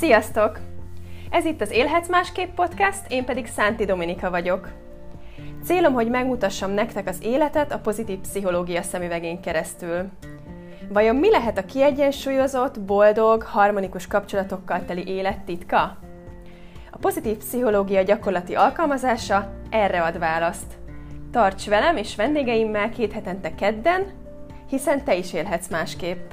Sziasztok! Ez itt az Élhetsz Másképp podcast, én pedig Szánti Dominika vagyok. Célom, hogy megmutassam nektek az életet a pozitív pszichológia szemüvegén keresztül. Vajon mi lehet a kiegyensúlyozott, boldog, harmonikus kapcsolatokkal teli élet titka? A pozitív pszichológia gyakorlati alkalmazása erre ad választ. Tarts velem és vendégeimmel 2 hetente kedden, hiszen te is élhetsz másképp.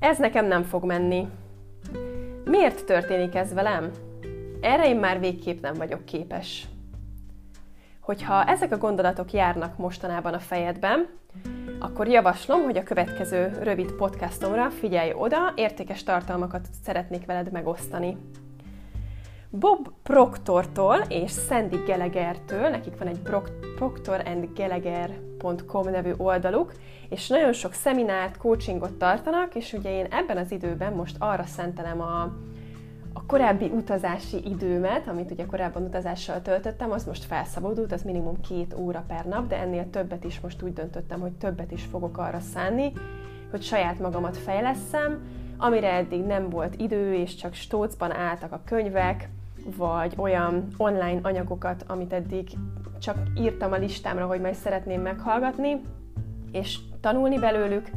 Ez nekem nem fog menni. Miért történik ez velem? Erre én már végképp nem vagyok képes. Hogyha ezek a gondolatok járnak mostanában a fejedben, akkor javaslom, hogy a következő rövid podcastomra figyelj oda, értékes tartalmakat szeretnék veled megosztani. Bob Proctortól és Sandy Gallaghertől, nekik van egy proctorandgallagher.com nevű oldaluk, és nagyon sok szeminárt, coachingot tartanak, és ugye én ebben az időben most arra szentelem a korábbi utazási időmet, amit ugye korábban utazással töltöttem, az most felszabadult, az minimum 2 óra per nap, de ennél többet is most úgy döntöttem, hogy többet is fogok arra szánni, hogy saját magamat fejlesszem, amire eddig nem volt idő, és csak stócban álltak a könyvek, vagy olyan online anyagokat, amit eddig csak írtam a listámra, hogy majd szeretném meghallgatni, és tanulni belőlük,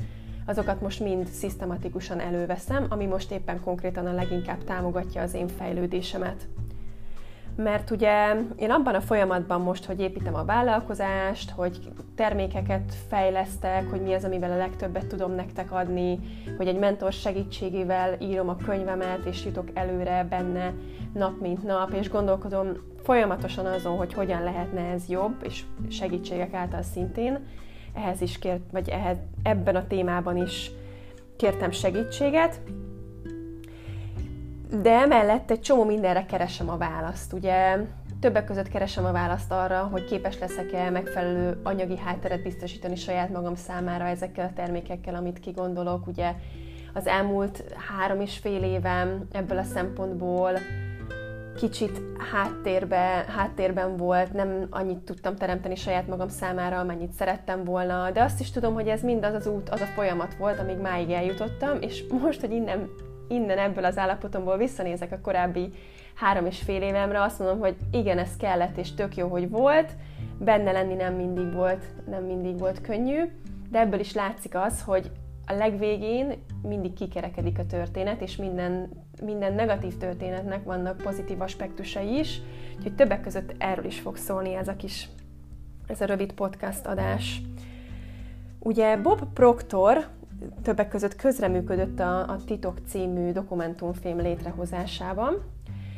azokat most mind szisztematikusan előveszem, ami most éppen konkrétan a leginkább támogatja az én fejlődésemet. Mert ugye én abban a folyamatban most, hogy építem a vállalkozást, hogy termékeket fejlesztek, hogy mi az, amivel a legtöbbet tudom nektek adni, hogy egy mentor segítségével írom a könyvemet, és jutok előre benne nap mint nap, és gondolkodom folyamatosan azon, hogy hogyan lehetne ez jobb, és segítségek által szintén. Ehhez is ebben a témában is kértem segítséget. De emellett egy csomó mindenre keresem a választ, ugye többek között keresem a választ arra, hogy képes leszek-e megfelelő anyagi hátteret biztosítani saját magam számára ezekkel a termékekkel, amit kigondolok. Ugye az elmúlt 3,5 évem ebből a szempontból kicsit háttérben volt, nem annyit tudtam teremteni saját magam számára, amennyit szerettem volna, de azt is tudom, hogy ez mind az út, az a folyamat volt, amíg máig eljutottam, és most, hogy innen ebből az állapotomból visszanézek a korábbi 3,5 évemre, azt mondom, hogy igen, ez kellett, és tök jó, hogy volt, benne lenni nem mindig volt könnyű, de ebből is látszik az, hogy a legvégén mindig kikerekedik a történet, és minden negatív történetnek vannak pozitív aspektusai is, úgyhogy többek között erről is fog szólni ez a rövid podcast adás. Ugye Bob Proctor többek között közreműködött a Titok című dokumentumfilm létrehozásában,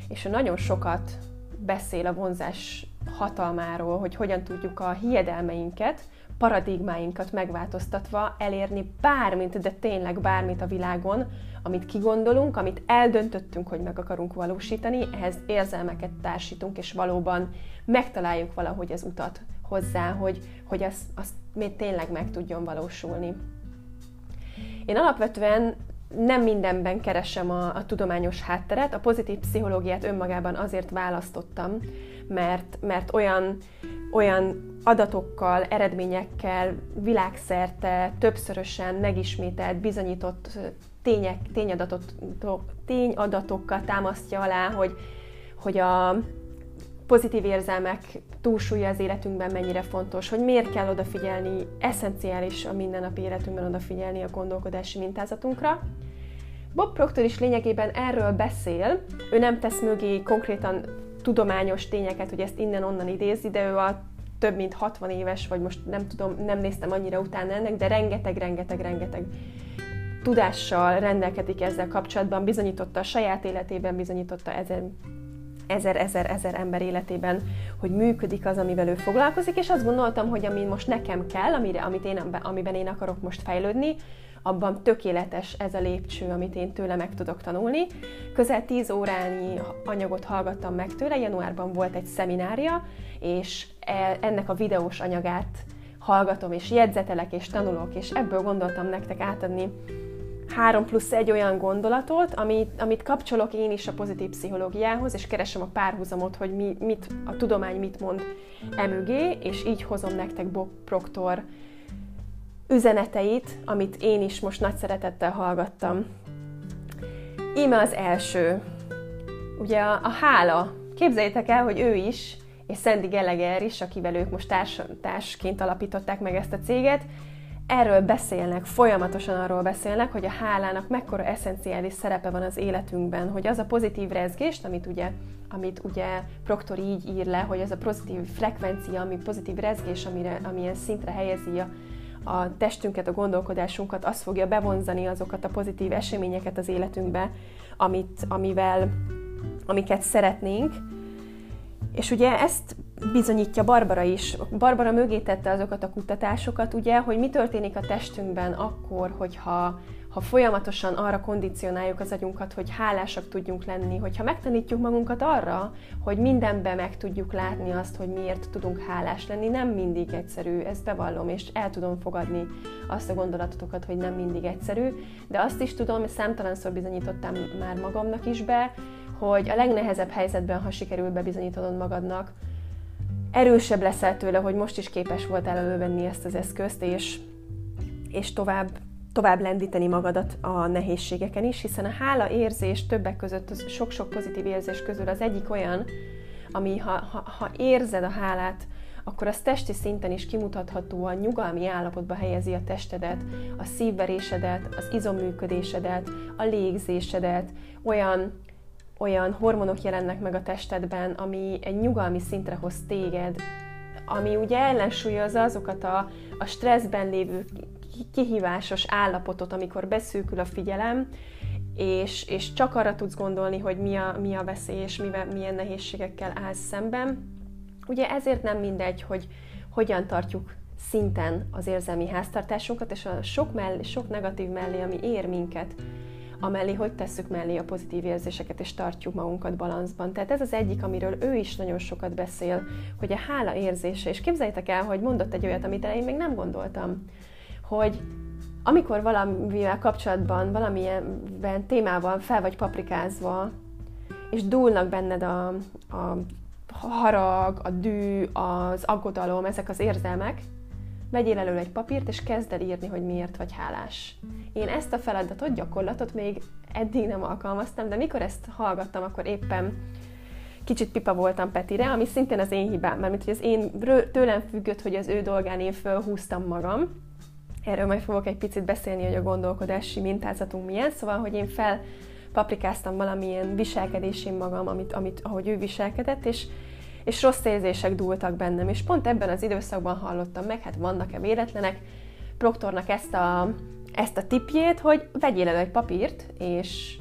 és ő nagyon sokat beszél a vonzás hatalmáról, hogy hogyan tudjuk a hiedelmeinket, paradigmáinkat megváltoztatva elérni bármit, de tényleg bármit a világon, amit kigondolunk, amit eldöntöttünk, hogy meg akarunk valósítani, ehhez érzelmeket társítunk, és valóban megtaláljuk valahogy az utat hozzá, hogy az még tényleg meg tudjon valósulni. Én alapvetően nem mindenben keresem a tudományos hátteret, a pozitív pszichológiát önmagában azért választottam, mert olyan adatokkal, eredményekkel, világszerte, többszörösen megismételt, bizonyított tényadatokkal támasztja alá, hogy a pozitív érzelmek túlsúlya az életünkben mennyire fontos, hogy miért kell odafigyelni, eszenciális a mindennapi életünkben odafigyelni a gondolkodási mintázatunkra. Bob Proctor is lényegében erről beszél, ő nem tesz mögé konkrétan tudományos tényeket, hogy ezt innen-onnan idézi, de ő a több mint 60 éves, vagy most nem tudom, nem néztem annyira utána ennek, de rengeteg tudással rendelkezik ezzel kapcsolatban, bizonyította a saját életében, bizonyította ezer ember életében, hogy működik az, amivel ő foglalkozik, és azt gondoltam, hogy ami most nekem kell, amiben én akarok most fejlődni, abban tökéletes ez a lépcső, amit én tőle meg tudok tanulni. Közel 10 órányi anyagot hallgattam meg tőle, januárban volt egy szeminária, és ennek a videós anyagát hallgatom, és jegyzetelek, és tanulok, és ebből gondoltam nektek átadni 3+1 olyan gondolatot, amit kapcsolok én is a pozitív pszichológiához, és keresem a párhuzamot, hogy a tudomány mit mond emögé, és így hozom nektek Bob Proctor üzeneteit, amit én is most nagy szeretettel hallgattam. Íme az első. Ugye a hála. Képzeljétek el, hogy ő is, és Sandy Gallagher is, akivel ők most társként alapították meg ezt a céget, erről beszélnek, folyamatosan arról beszélnek, hogy a hálának mekkora eszenciális szerepe van az életünkben, hogy az a pozitív rezgést, amit ugye Proctor így ír le, hogy az a pozitív frekvencia, ami pozitív rezgés, amilyen szintre helyezi a testünket, a gondolkodásunkat, az fogja bevonzani azokat a pozitív eseményeket az életünkbe, amiket szeretnénk. És ugye ezt bizonyítja Barbara is. Barbara mögé tette azokat a kutatásokat, ugye, hogy mi történik a testünkben akkor, hogyha folyamatosan arra kondicionáljuk az agyunkat, hogy hálásak tudjunk lenni, hogyha megtanítjuk magunkat arra, hogy mindenben meg tudjuk látni azt, hogy miért tudunk hálás lenni. Nem mindig egyszerű, ezt bevallom, és el tudom fogadni azt a gondolatokat, hogy nem mindig egyszerű, de azt is tudom, és számtalanszor bizonyítottam már magamnak is be, hogy a legnehezebb helyzetben, ha sikerül bebizonyítanod magadnak, erősebb leszel tőle, hogy most is képes voltál elővenni ezt az eszközt, és tovább lendíteni magadat a nehézségeken is, hiszen a hála érzés többek között, az sok-sok pozitív érzés közül az egyik olyan, ami ha érzed a hálát, akkor az testi szinten is kimutathatóan nyugalmi állapotba helyezi a testedet, a szívverésedet, az izomműködésedet, a légzésedet, olyan hormonok jelennek meg a testedben, ami egy nyugalmi szintre hoz téged, ami ugye ellensúlyozza azokat a stresszben lévő kihívásos állapotot, amikor beszűkül a figyelem, és csak arra tudsz gondolni, hogy mi a veszély, és milyen nehézségekkel állsz szemben. Ugye ezért nem mindegy, hogy hogyan tartjuk szinten az érzelmi háztartásunkat, és a sok negatív mellé, ami ér minket, amellé, hogy tesszük mellé a pozitív érzéseket, és tartjuk magunkat balanszban. Tehát ez az egyik, amiről ő is nagyon sokat beszél, hogy a hála érzése. És képzeljétek el, hogy mondott egy olyat, amit én még nem gondoltam, hogy amikor valamivel kapcsolatban, valamilyen témában fel vagy paprikázva, és dúlnak benned a harag, a dű, az aggodalom, ezek az érzelmek, vegyél elő egy papírt, és kezd el írni, hogy miért vagy hálás. Én ezt a feladatot, gyakorlatot még eddig nem alkalmaztam, de mikor ezt hallgattam, akkor éppen kicsit pipa voltam Petire, ami szintén az én hibám, mert hogy tőlem függött, hogy az ő dolgán én fölhúztam magam. Erről majd fogok egy picit beszélni, hogy a gondolkodási mintázatunk milyen, szóval, hogy én felpaprikáztam valamilyen viselkedésén magam, ahogy ő viselkedett, és rossz érzések dúltak bennem, és pont ebben az időszakban hallottam meg, hát vannak-e véletlenek, Proctornak ezt a tippjét, hogy vegyél el egy papírt, és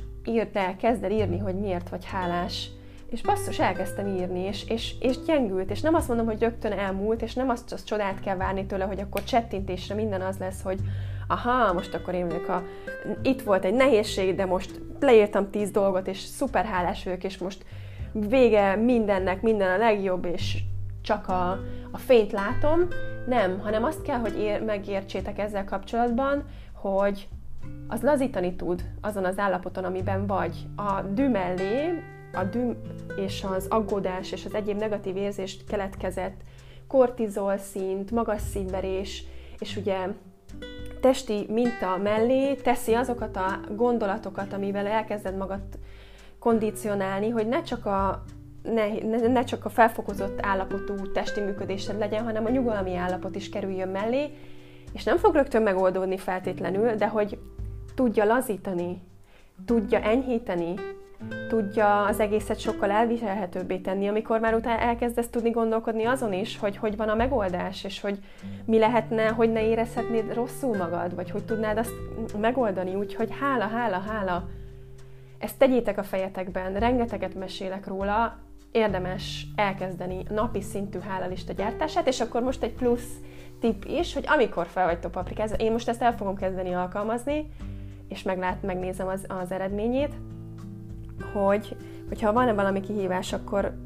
kezd el írni, hogy miért vagy hálás. És basszus, elkezdtem írni, és gyengült, és nem azt mondom, hogy rögtön elmúlt, és nem azt csodát kell várni tőle, hogy akkor csettintésre minden az lesz, hogy aha, most akkor én vagyok itt volt egy nehézség, de most leírtam 10 dolgot, és szuper hálás vagyok, és most vége mindennek, minden a legjobb, és csak a fényt látom. Nem, hanem azt kell, hogy megértsétek ezzel kapcsolatban, hogy az lazítani tud azon az állapoton, amiben vagy. A dű mellé, a dű és az aggódás és az egyéb negatív érzést keletkezett kortizol szint, magas szívverés, és ugye testi minta mellé teszi azokat a gondolatokat, amivel elkezded magad kondicionálni, hogy ne csak a felfokozott állapotú testi működésed legyen, hanem a nyugalmi állapot is kerüljön mellé, és nem fog rögtön megoldódni feltétlenül, de hogy tudja lazítani, tudja enyhíteni, tudja az egészet sokkal elviselhetőbbé tenni, amikor már utána elkezdesz tudni gondolkodni azon is, hogy van a megoldás, és hogy mi lehetne, hogy ne érezhetnéd rosszul magad, vagy hogy tudnád azt megoldani, úgyhogy hála. Ezt tegyétek a fejetekben, rengeteget mesélek róla, érdemes elkezdeni napi szintű hálalista gyártását, és akkor most egy plusz tipp is, hogy amikor fel vagytok paprikázva, én most ezt el fogom kezdeni alkalmazni, és megnézem az eredményét, hogyha van valami kihívás, akkor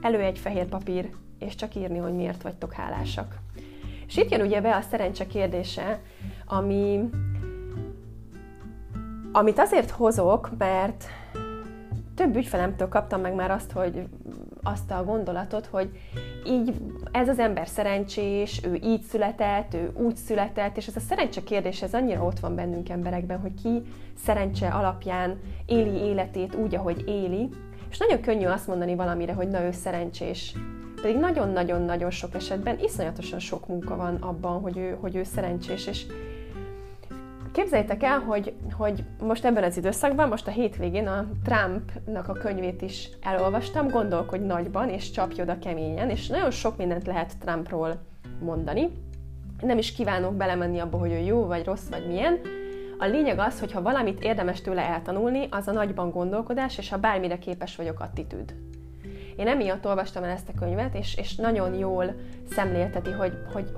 elő egy fehér papír, és csak írni, hogy miért vagytok hálásak. És itt jön ugye be a szerencse kérdése, ami Amit azért hozok, mert több ügyfelemtől kaptam meg már azt a gondolatot, hogy így ez az ember szerencsés, ő így született, ő úgy született, és ez a szerencse kérdés, ez annyira ott van bennünk emberekben, hogy ki szerencse alapján éli életét úgy, ahogy éli, és nagyon könnyű azt mondani valamire, hogy na, ő szerencsés. Pedig nagyon-nagyon-nagyon sok esetben iszonyatosan sok munka van abban, hogy ő szerencsés, és képzeljétek el, hogy most ebben az időszakban, most a hétvégén a Trumpnak a könyvét is elolvastam, Gondolkodj nagyban, és csapj oda keményen, és nagyon sok mindent lehet Trumpról mondani. Nem is kívánok belemenni abba, hogy ő jó, vagy rossz, vagy milyen. A lényeg az, hogy ha valamit érdemes tőle eltanulni, az a nagyban gondolkodás, és ha bármire képes vagyok, attitűd. Én emiatt olvastam el ezt a könyvet, és nagyon jól szemlélteti,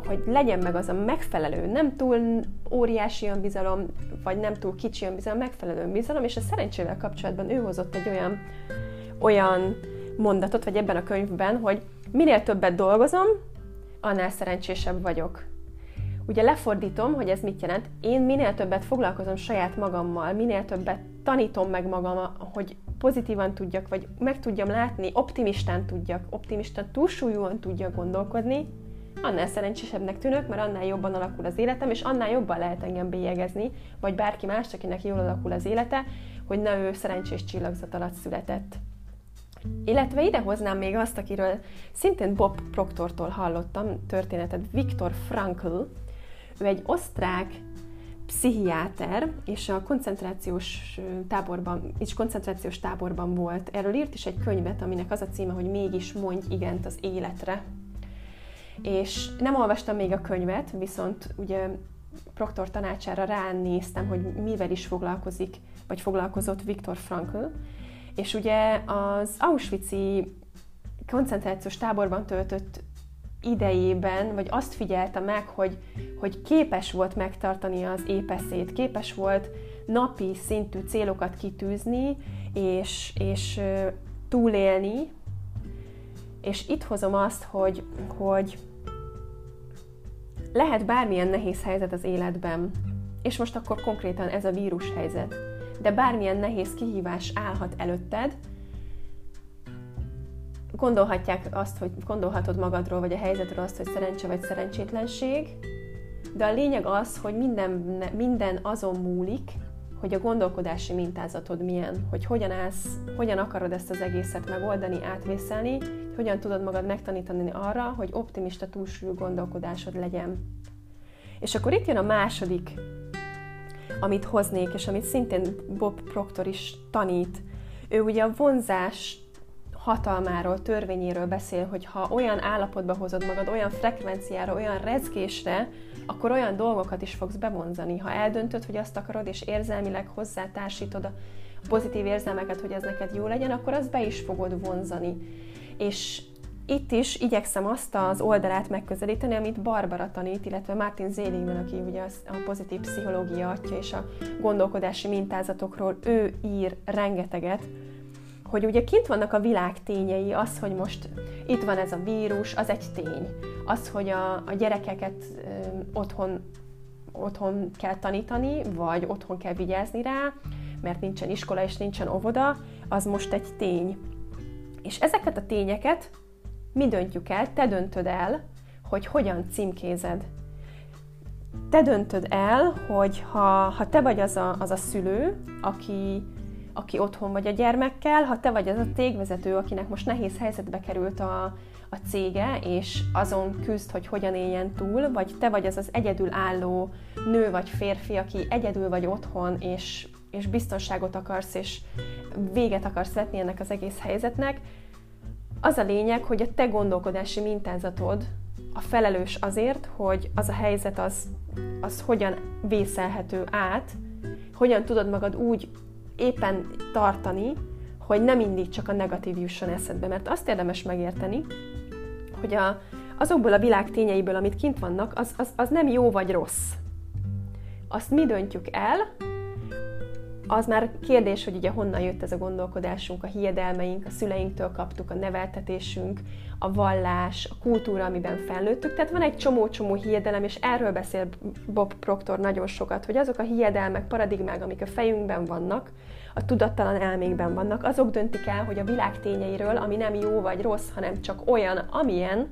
hogy legyen meg az a megfelelő, nem túl óriási önbizalom, vagy nem túl kicsi önbizalom, megfelelő önbizalom, és a szerencsével kapcsolatban ő hozott egy olyan mondatot, vagy ebben a könyvben, hogy minél többet dolgozom, annál szerencsésebb vagyok. Ugye lefordítom, hogy ez mit jelent, én minél többet foglalkozom saját magammal, minél többet tanítom meg magam, hogy pozitívan tudjak, vagy meg tudjam látni, optimistán túlsúlyúan tudjak gondolkodni, annál szerencsésebbnek tűnök, mert annál jobban alakul az életem, és annál jobban lehet engem bélyegezni, vagy bárki más, akinek jól alakul az élete, hogy na, ő szerencsés csillagzat alatt született. Illetve idehoznám még azt, akiről szintén Bob Proctortól hallottam történetet, Viktor Frankl. Ő egy osztrák pszichiáter, és a koncentrációs táborban volt. Erről írt is egy könyvet, aminek az a címe, hogy mégis mondj igent az életre. És nem olvastam még a könyvet, viszont ugye Proctor tanácsára ránéztem, hogy mivel is foglalkozott Viktor Frankl. És ugye az auschwitzi koncentrációs táborban töltött idejében, vagy azt figyelte meg, hogy képes volt megtartani az épeszét, képes volt napi szintű célokat kitűzni, és túlélni. És itt hozom azt, hogy lehet bármilyen nehéz helyzet az életben, és most akkor konkrétan ez a vírus helyzet, de bármilyen nehéz kihívás állhat előtted, gondolhatod magadról, vagy a helyzetről azt, hogy szerencse vagy szerencsétlenség, de a lényeg az, hogy minden azon múlik, hogy a gondolkodási mintázatod milyen, hogy hogyan állsz, hogyan akarod ezt az egészet megoldani, átvészelni, hogyan tudod magad megtanítani arra, hogy optimista túlsúlyú gondolkodásod legyen. És akkor itt jön a második, amit hoznék, és amit szintén Bob Proctor is tanít. Ő ugye a vonzás hatalmáról, törvényéről beszél, hogy ha olyan állapotba hozod magad, olyan frekvenciára, olyan rezgésre, akkor olyan dolgokat is fogsz bevonzani. Ha eldöntöd, hogy azt akarod, és érzelmileg hozzátársítod a pozitív érzelmeket, hogy ez neked jó legyen, akkor azt be is fogod vonzani. És itt is igyekszem azt az oldalát megközelíteni, amit Barbara tanít, illetve Martin Zéligman, aki ugye a pozitív pszichológia atya, és a gondolkodási mintázatokról ő ír rengeteget, hogy ugye kint vannak a világ tényei, az, hogy most itt van ez a vírus, az egy tény. Az, hogy a gyerekeket otthon kell tanítani, vagy otthon kell vigyázni rá, mert nincsen iskola és nincsen óvoda, az most egy tény. És ezeket a tényeket mi döntjük el, te döntöd el, hogy hogyan címkézed. Te döntöd el, hogy ha te vagy az a szülő, aki otthon vagy a gyermekkel, ha te vagy az a cégvezető, akinek most nehéz helyzetbe került a cége, és azon küzd, hogy hogyan éljen túl, vagy te vagy az egyedülálló nő vagy férfi, aki egyedül vagy otthon, és biztonságot akarsz, és véget akarsz vetni ennek az egész helyzetnek, az a lényeg, hogy a te gondolkodási mintázatod a felelős azért, hogy az a helyzet az hogyan vészelhető át, hogyan tudod magad úgy éppen tartani, hogy nem mindig csak a negatív jusson eszedbe, mert azt érdemes megérteni, hogy azokból a világ tényeiből, amit kint vannak, az nem jó vagy rossz. Azt mi döntjük el, az már kérdés, hogy ugye honnan jött ez a gondolkodásunk, a hiedelmeink, a szüleinktől kaptuk, a neveltetésünk, a vallás, a kultúra, amiben felnőttük. Tehát van egy csomó-csomó hiedelem, és erről beszél Bob Proctor nagyon sokat, hogy azok a hiedelmek, paradigmák, amik a fejünkben vannak, a tudattalan elmékben vannak, azok döntik el, hogy a világ tényeiről, ami nem jó vagy rossz, hanem csak olyan, amilyen,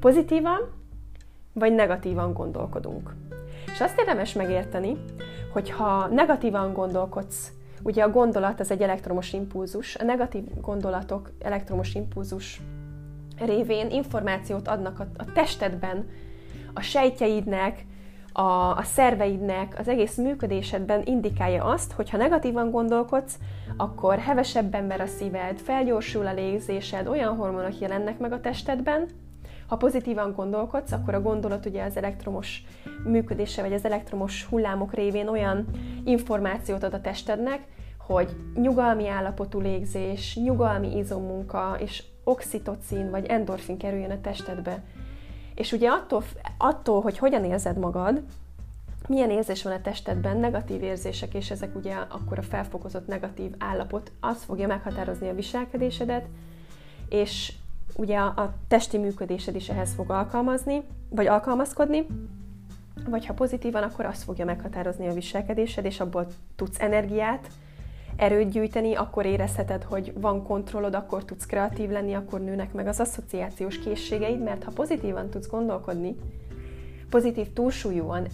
pozitívan vagy negatívan gondolkodunk. És azt érdemes megérteni, hogy ha negatívan gondolkodsz, ugye a gondolat az egy elektromos impulzus, a negatív gondolatok elektromos impulzus révén információt adnak a testedben, a sejtjeidnek, a szerveidnek, az egész működésedben indikálja azt, hogy ha negatívan gondolkodsz, akkor hevesebben ver a szíved, felgyorsul a légzésed, olyan hormonok jelennek meg a testedben. Ha pozitívan gondolkodsz, akkor a gondolat ugye az elektromos működése, vagy az elektromos hullámok révén olyan információt ad a testednek, hogy nyugalmi állapotú légzés, nyugalmi izommunka, és oxitocin vagy endorfin kerüljön a testedbe. És ugye attól, hogy hogyan érzed magad, milyen érzés van a testedben, negatív érzések, és ezek ugye akkor a felfokozott negatív állapot, az fogja meghatározni a viselkedésedet, és ugye a testi működésed is ehhez fog alkalmazkodni, vagy ha pozitívan, akkor azt fogja meghatározni a viselkedésed, és abból tudsz energiát, erőt gyűjteni, akkor érezheted, hogy van kontrollod, akkor tudsz kreatív lenni, akkor nőnek meg az asszociációs készségeid, mert ha pozitívan tudsz gondolkodni, pozitív túlsúlyúan,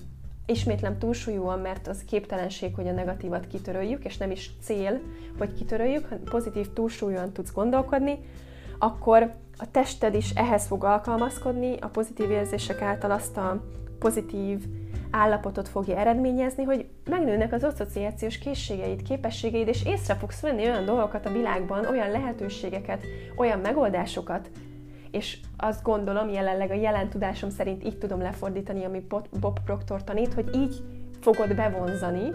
ismétlem túlsúlyúan, mert az képtelenség, hogy a negatívat kitöröljük, és nem is cél, hogy kitöröljük, ha pozitív túlsúlyúan tudsz gondolkodni, akkor a tested is ehhez fog alkalmazkodni, a pozitív érzések által azt a pozitív állapotot fogja eredményezni, hogy megnőnek az asszociációs készségeid, képességeid, és észre fogsz venni olyan dolgokat a világban, olyan lehetőségeket, olyan megoldásokat, és azt gondolom, jelenleg a jelen tudásom szerint így tudom lefordítani, ami Bob Proctor tanít, hogy így fogod bevonzani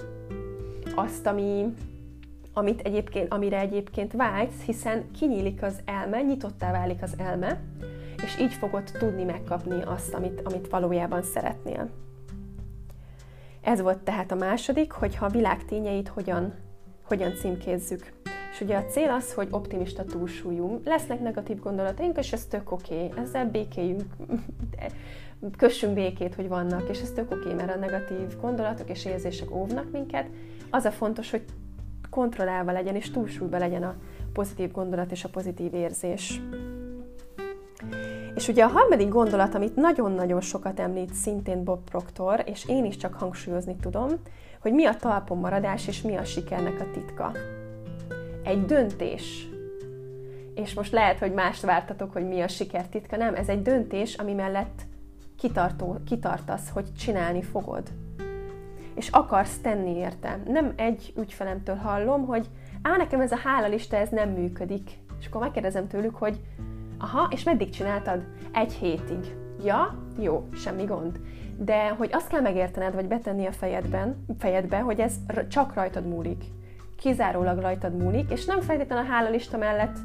azt, amire egyébként vágysz, hiszen kinyílik az elme, nyitottá válik az elme, és így fogod tudni megkapni azt, amit valójában szeretnél. Ez volt tehát a második, hogyha a világ tényeit hogyan címkézzük. És ugye a cél az, hogy optimista túlsúlyú. Lesznek negatív gondolataink, és ez tök oké. Ezzel békéljünk, kössünk békét, hogy vannak, és ez tök oké, mert a negatív gondolatok és érzések óvnak minket. Az a fontos, hogy kontrollálva legyen, és túlsúlyban legyen a pozitív gondolat és a pozitív érzés. És ugye a harmadik gondolat, amit nagyon-nagyon sokat említ szintén Bob Proctor, és én is csak hangsúlyozni tudom, hogy mi a talpon maradás, és mi a sikernek a titka. Egy döntés. És most lehet, hogy mást vártatok, hogy mi a siker titka. Nem, ez egy döntés, ami mellett kitartasz, hogy csinálni fogod. És akarsz tenni érte. Nem egy ügyfelemtől hallom, hogy nekem ez a hálalista, ez nem működik. És akkor megkérdezem tőlük, hogy és meddig csináltad? 1 hétig. Ja, jó, semmi gond. De hogy azt kell megértened, vagy betenni a fejedbe, hogy ez csak rajtad múlik. Kizárólag rajtad múlik, és nem feltétlenül a hálalista mellett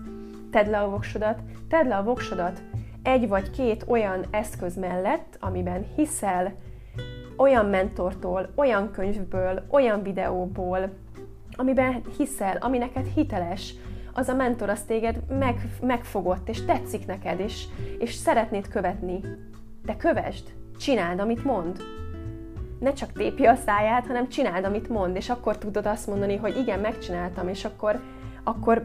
tedd le a voksodat. 1 vagy 2 olyan eszköz mellett, amiben hiszel, olyan mentortól, olyan könyvből, olyan videóból, amiben hiszel, ami neked hiteles, az a mentor az téged megfogott, és tetszik neked, és szeretnéd követni. De kövesd, csináld, amit mond. Ne csak tépje a száját, hanem csináld, amit mond, és akkor tudod azt mondani, hogy igen, megcsináltam, és akkor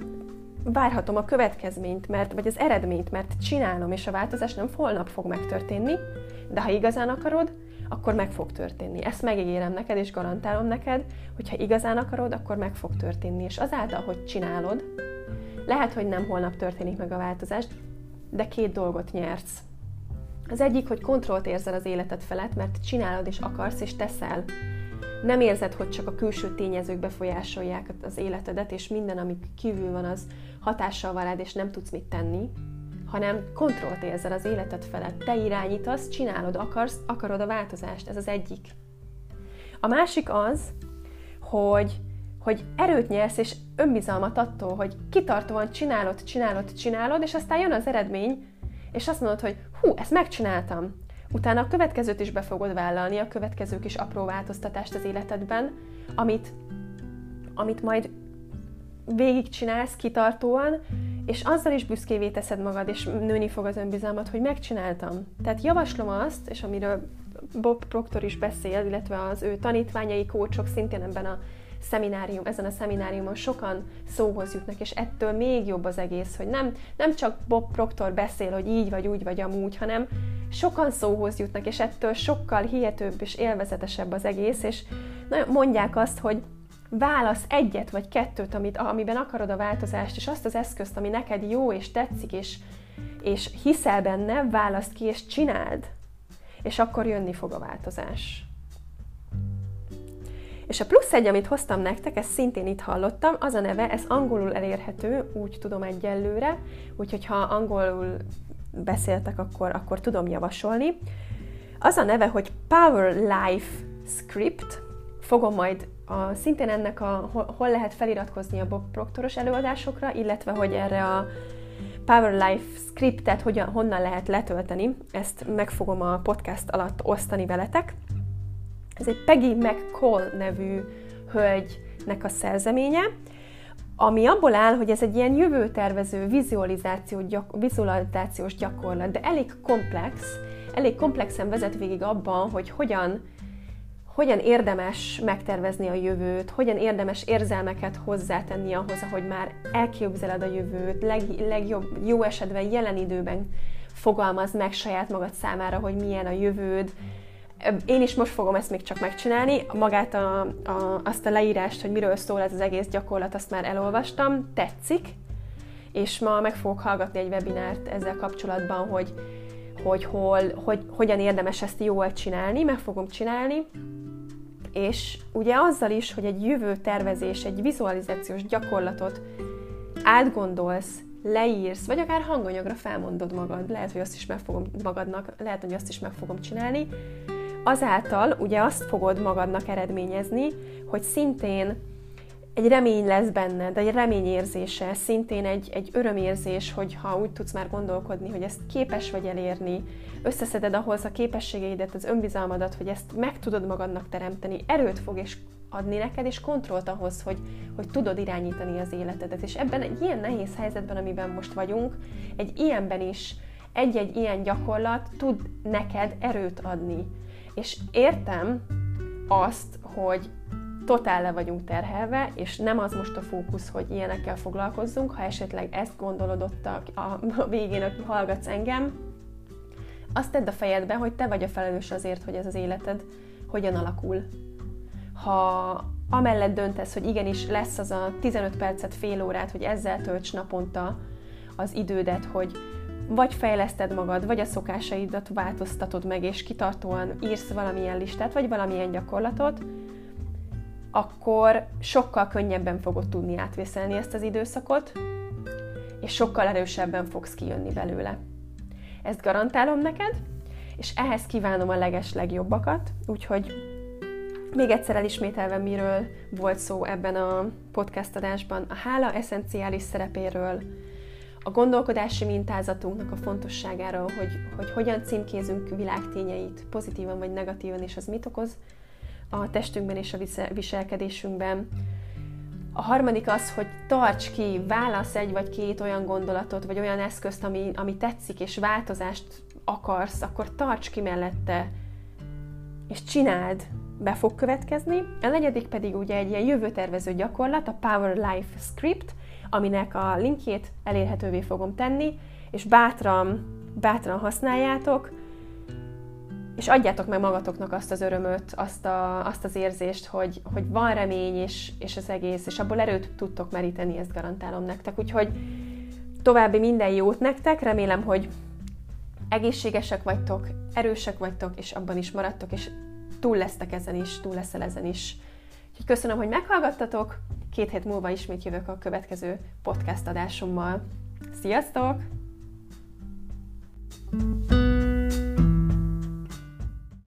várhatom a következményt, vagy az eredményt, mert csinálom, és a változás nem holnap fog megtörténni, de ha igazán akarod, akkor meg fog történni. Ezt megígérem neked, és garantálom neked, hogy ha igazán akarod, akkor meg fog történni. És azáltal, hogy csinálod, lehet, hogy nem holnap történik meg a változás, de 2 dolgot nyersz. Az egyik, hogy kontrollt érzel az életed felett, mert csinálod, és akarsz, és teszel. Nem érzed, hogy csak a külső tényezők befolyásolják az életedet, és minden, ami kívül van, az hatással van rád, és nem tudsz mit tenni, hanem kontrollt érzel az életed felett. Te irányítasz, csinálod, akarod a változást. Ez az egyik. A másik az, hogy erőt nyersz, és önbizalmat attól, hogy kitartóan csinálod, és aztán jön az eredmény, és azt mondod, hogy ezt megcsináltam. Utána a következőt is be fogod vállalni, a következők is apró változtatást az életedben, amit amit majd végigcsinálsz kitartóan, és azzal is büszkévé teszed magad, és nőni fog az önbizalmat, hogy megcsináltam. Tehát javaslom azt, és amiről Bob Proctor is beszél, illetve az ő tanítványai, kócsok szintén ezen a szemináriumon sokan szóhoz jutnak, és ettől még jobb az egész, hogy nem csak Bob Proctor beszél, hogy így vagy úgy vagy amúgy, hanem sokan szóhoz jutnak, és ettől sokkal hihetőbb és élvezetesebb az egész, és mondják azt, hogy válasz egyet vagy kettőt, amiben akarod a változást, és azt az eszközt, ami neked jó és tetszik, és hiszel benne, válaszd ki és csináld, és akkor jönni fog a változás. És a plusz egy, amit hoztam nektek, ezt szintén itt hallottam, az a neve, ez angolul elérhető, úgy tudom egyelőre, úgyhogy ha angolul beszéltek, akkor tudom javasolni. Az a neve, hogy Power Life Script, fogom majd szintén ennek hol lehet feliratkozni a Bob Proctoros előadásokra, illetve hogy erre a Power Life Scriptet honnan lehet letölteni, ezt meg fogom a podcast alatt osztani veletek. Ez egy Peggy McCall nevű hölgynek a szerzeménye, ami abból áll, hogy ez egy ilyen jövőtervező vizualizációs gyakorlat, de elég komplexen vezet végig abban, hogy hogyan érdemes megtervezni a jövőt, hogyan érdemes érzelmeket hozzátenni ahhoz, ahogy már elképzeled a jövőt, legjobb, jó esetben jelen időben fogalmazd meg saját magad számára, hogy milyen a jövőd. Én is most fogom ezt még csak megcsinálni, magát azt a leírást, hogy miről szól ez az egész gyakorlat, azt már elolvastam, tetszik, és ma meg fogok hallgatni egy webinárt ezzel kapcsolatban, hogyan érdemes ezt jól csinálni, meg fogom csinálni, és ugye azzal is, hogy egy jövőtervezés, egy vizualizációs gyakorlatot átgondolsz, leírsz, vagy akár hanganyagra felmondod magad, lehet, hogy azt is meg fogom csinálni, azáltal ugye azt fogod magadnak eredményezni, hogy szintén egy remény lesz benned, egy reményérzése, szintén egy örömérzés, hogyha úgy tudsz már gondolkodni, hogy ezt képes vagy elérni, összeszeded ahhoz a képességeidet, az önbizalmadat, hogy ezt meg tudod magadnak teremteni, erőt fog és adni neked, és kontrollt ahhoz, hogy tudod irányítani az életedet. És ebben egy ilyen nehéz helyzetben, amiben most vagyunk, egy ilyenben is, egy-egy ilyen gyakorlat tud neked erőt adni. És értem azt, hogy totál le vagyunk terhelve, és nem az most a fókusz, hogy ilyenekkel foglalkozzunk, ha esetleg ezt gondolod ott a végén, aki hallgatsz engem, azt tedd a fejedbe, hogy te vagy a felelős azért, hogy ez az életed hogyan alakul. Ha amellett döntesz, hogy igenis lesz az a 15 percet, fél órát, hogy ezzel tölts naponta az idődet, hogy vagy fejleszted magad, vagy a szokásaidat változtatod meg, és kitartóan írsz valamilyen listát, vagy valamilyen gyakorlatot, akkor sokkal könnyebben fogod tudni átvészelni ezt az időszakot, és sokkal erősebben fogsz kijönni belőle. Ezt garantálom neked, és ehhez kívánom a legeslegjobbakat, úgyhogy még egyszer elismételve, miről volt szó ebben a podcast adásban, a hála eszenciális szerepéről, a gondolkodási mintázatunknak a fontosságáról, hogy hogyan címkézünk világtényeit pozitívan vagy negatívan, és az mit okoz a testünkben és a viselkedésünkben. A harmadik az, hogy tarts ki, válasz egy vagy két olyan gondolatot, vagy olyan eszközt, ami tetszik, és változást akarsz, akkor tarts ki mellette, és csináld, be fog következni. A negyedik pedig ugye egy ilyen jövőtervező gyakorlat, a Power Life Script, aminek a linkjét elérhetővé fogom tenni, és bátran használjátok, és adjátok meg magatoknak azt az örömöt, azt az érzést, hogy van remény, és az egész, és abból erőt tudtok meríteni, ezt garantálom nektek. Úgyhogy további minden jót nektek, remélem, hogy egészségesek vagytok, erősek vagytok, és abban is maradtok, és túl leszel ezen is. Úgyhogy köszönöm, hogy meghallgattatok, 2 hét múlva ismét jövök a következő podcast adásommal. Sziasztok!